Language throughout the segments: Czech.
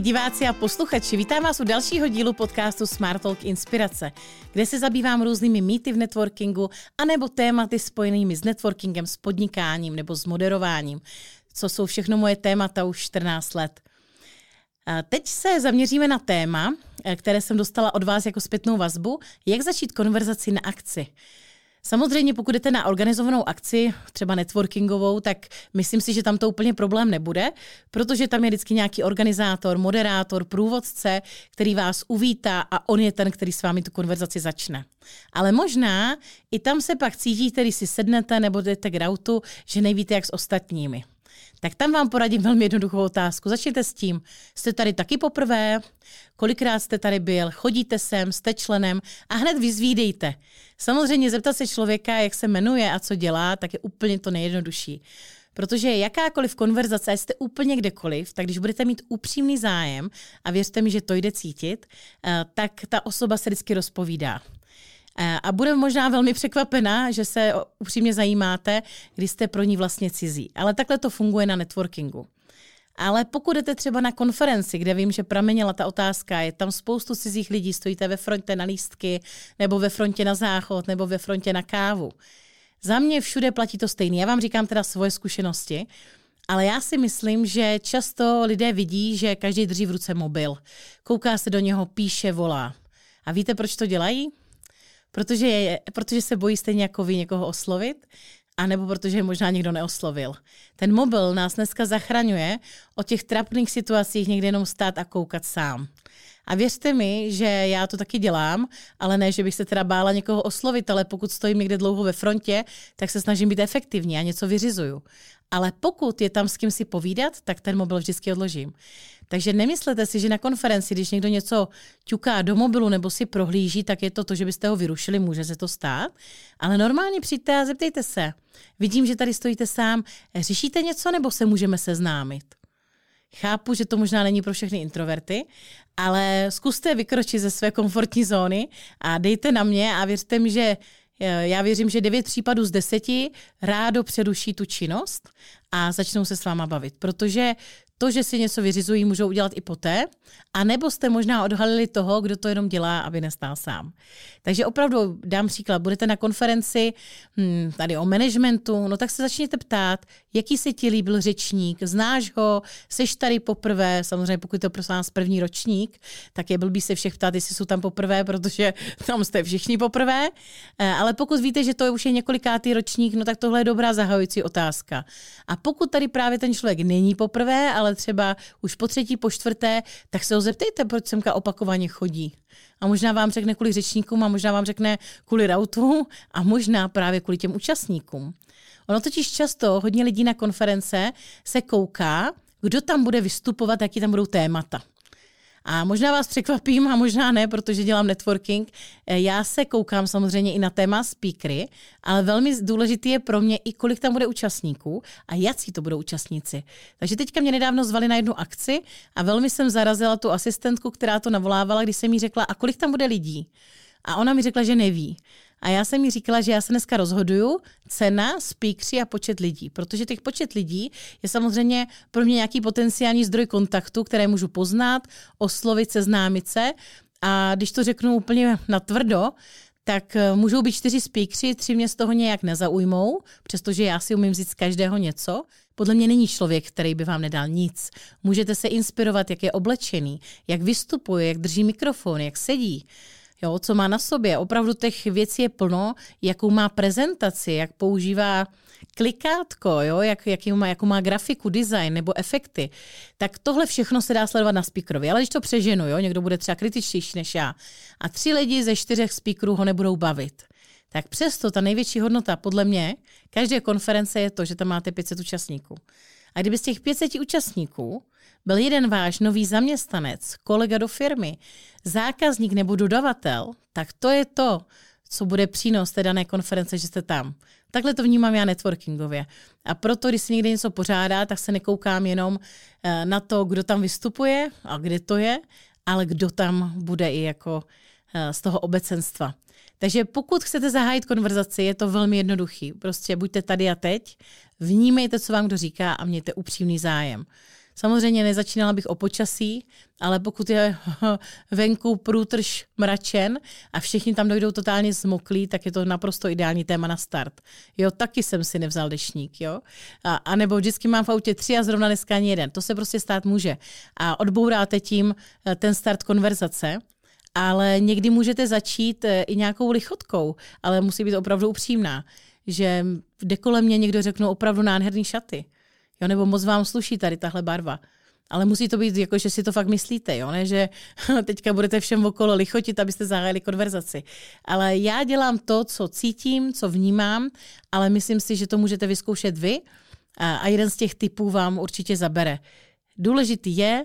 Milí diváci a posluchači, vítám vás u dalšího dílu podcastu Smart Talk Inspirace, kde se zabývám různými mýty v networkingu anebo tématy spojenými s networkingem, s podnikáním nebo s moderováním, co jsou všechno moje témata už 14 let. A teď se zaměříme na téma, které jsem dostala od vás jako zpětnou vazbu, jak začít konverzaci na akci. Samozřejmě, pokud jdete na organizovanou akci, třeba networkingovou, tak myslím si, že tam to úplně problém nebude, protože tam je vždycky nějaký organizátor, moderátor, průvodce, který vás uvítá a on je ten, který s vámi tu konverzaci začne. Ale možná i tam se pak cítíte, když si sednete nebo jdete k autu, že nevíte jak s ostatními. Tak tam vám poradím velmi jednoduchou otázku. Začněte s tím, jste tady taky poprvé, kolikrát jste tady byl, chodíte sem, jste členem a hned vyzvídejte. Samozřejmě zeptat se člověka, jak se jmenuje a co dělá, tak je úplně to nejjednodušší. Protože jakákoliv konverzace, jste úplně kdekoliv, tak když budete mít upřímný zájem a věřte mi, že to jde cítit, tak ta osoba se vždycky rozpovídá. A bude možná velmi překvapená, že se upřímně zajímáte, když jste pro ní vlastně cizí. Ale takhle to funguje na networkingu. Ale pokud jdete třeba na konferenci, kde vím, že pramenila ta otázka, je tam spoustu cizích lidí, stojíte ve frontě na lístky, nebo ve frontě na záchod, nebo ve frontě na kávu. Za mě všude platí to stejné. Já vám říkám teda svoje zkušenosti, ale já si myslím, že často lidé vidí, že každý drží v ruce mobil. Kouká se do něho, píše, volá. A víte, proč to dělají? Protože se bojí stejně jako vy někoho oslovit, anebo protože je možná někdo neoslovil. Ten mobil nás dneska zachraňuje od těch trapných situacích někde jenom stát a koukat sám. A věřte mi, že já to taky dělám, ale ne, že bych se teda bála někoho oslovit, ale pokud stojím někde dlouho ve frontě, tak se snažím být efektivní a něco vyřizuju. Ale pokud je tam s kým si povídat, tak ten mobil vždycky odložím. Takže nemyslete si, že na konferenci, když někdo něco ťuká do mobilu nebo si prohlíží, tak je to, že byste ho vyrušili, může se to stát. Ale normálně přijďte a zeptejte se. Vidím, že tady stojíte sám. Řešíte něco nebo se můžeme seznámit? Chápu, že to možná není pro všechny introverty, ale zkuste vykročit ze své komfortní zóny a dejte na mě a věřte mi, že já věřím, že 9 případů z 10 rádo přeruší tu činnost a začnou se s váma bavit, protože to, že si něco vyřizují, můžou udělat i poté, anebo jste možná odhalili toho, kdo to jenom dělá, aby nestál sám. Takže opravdu dám příklad, budete na konferenci tady o managementu, no tak se začněte ptát, jaký se ti líbil řečník, znáš ho, seš tady poprvé, samozřejmě pokud to prosím vás první ročník, tak je blbý se všech ptát, jestli jsou tam poprvé, protože tam jste všichni poprvé, ale pokud víte, že to je už je několikátý ročník, no tak tohle je dobrá zahajující otázka. A pokud tady právě ten člověk není poprvé, ale třeba už po třetí, po čtvrté, tak se ho zeptejte, proč semka opakovaně chodí. A možná vám řekne kvůli řečníkům a možná vám řekne kvůli rautům a možná právě kvůli těm účastníkům. Ono totiž často hodně lidí na konference se kouká, kdo tam bude vystupovat, jaký tam budou témata. A možná vás překvapím a možná ne, protože dělám networking. Já se koukám samozřejmě i na téma speakery, ale velmi důležitý je pro mě i kolik tam bude účastníků a jaký to budou účastníci. Takže teďka mě nedávno zvali na jednu akci a velmi jsem zarazila tu asistentku, která to navolávala, když jsem jí řekla, a kolik tam bude lidí. A ona mi řekla, že neví. A já jsem jí říkala, že já se dneska rozhoduju cena, speakři a počet lidí, protože těch počet lidí je samozřejmě pro mě nějaký potenciální zdroj kontaktu, které můžu poznat, oslovit, seznámit se a když to řeknu úplně natvrdo, tak můžou být 4 speakři, 3 mě z toho nějak nezaujmou, přestože já si umím vzít z každého něco. Podle mě není člověk, který by vám nedal nic. Můžete se inspirovat, jak je oblečený, jak vystupuje, jak drží mikrofon, jak sedí. Jo, co má na sobě. Opravdu těch věcí je plno, jakou má prezentaci, jak používá klikátko, jo, jakou má grafiku, design nebo efekty. Tak tohle všechno se dá sledovat na speakerovi. Ale když to přeženu, jo, někdo bude třeba kritičtější než já a 3 lidi ze 4 speakerů ho nebudou bavit. Tak přesto ta největší hodnota podle mě každé konference je to, že tam máte 500 účastníků. A kdyby z těch 500 účastníků byl jeden váš nový zaměstnanec, kolega do firmy, zákazník nebo dodavatel, tak to je to, co bude přínos té dané konference, že jste tam. Takhle to vnímám já networkingově. A proto, když se někde něco pořádá, tak se nekoukám jenom na to, kdo tam vystupuje a kde to je, ale kdo tam bude i jako z toho obecenstva. Takže pokud chcete zahájit konverzaci, je to velmi jednoduchý. Prostě buďte tady a teď, vnímejte, co vám kdo říká a mějte upřímný zájem. Samozřejmě nezačínala bych o počasí, ale pokud je venku průtrž mračen a všichni tam dojdou totálně zmoklí, tak je to naprosto ideální téma na start. Jo, taky jsem si nevzal dešník, jo. A nebo vždycky mám v autě 3 a zrovna dneska ani jeden. To se prostě stát může. A odbouráte tím ten start konverzace. Ale někdy můžete začít i nějakou lichotkou, ale musí být opravdu upřímná, že jde kolem mě někdo řeknou opravdu nádherný šaty, jo, nebo moc vám sluší tady tahle barva. Ale musí to být jako, že si to fakt myslíte, jo, ne, že teďka budete všem okolo lichotit, abyste zahájili konverzaci. Ale já dělám to, co cítím, co vnímám, ale myslím si, že to můžete vyzkoušet vy a jeden z těch typů vám určitě zabere. Důležitý je,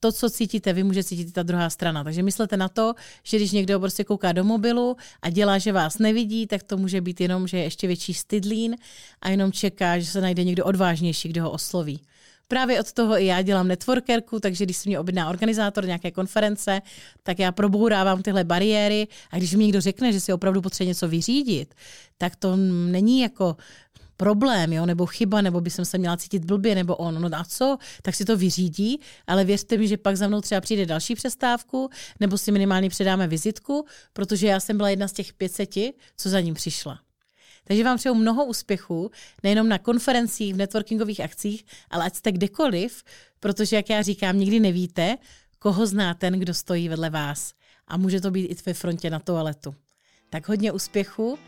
to, co cítíte, vy může cítit ta druhá strana. Takže myslete na to, že když někdo prostě kouká do mobilu a dělá, že vás nevidí, tak to může být jenom, že je ještě větší stydlín a jenom čeká, že se najde někdo odvážnější, kdo ho osloví. Právě od toho i já dělám networkerku, takže když se mě objedná organizátor nějaké konference, tak já probourávám tyhle bariéry a když mi někdo řekne, že si opravdu potřebuje něco vyřídit, tak to není jako problém, jo, nebo chyba, nebo by jsem se měla cítit blbě, nebo on, no a co, tak si to vyřídí, ale věřte mi, že pak za mnou třeba přijde další přestávku, nebo si minimálně předáme vizitku, protože já jsem byla jedna z těch 500, co za ním přišla. Takže vám přeju mnoho úspěchů, nejenom na konferencích, v networkingových akcích, ale ať jste kdekoliv, protože, jak já říkám, nikdy nevíte, koho zná ten, kdo stojí vedle vás. A může to být i ve frontě na toaletu. Tak hodně úspěchů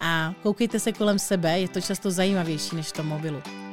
a koukejte se kolem sebe, je to často zajímavější než v tom mobilu.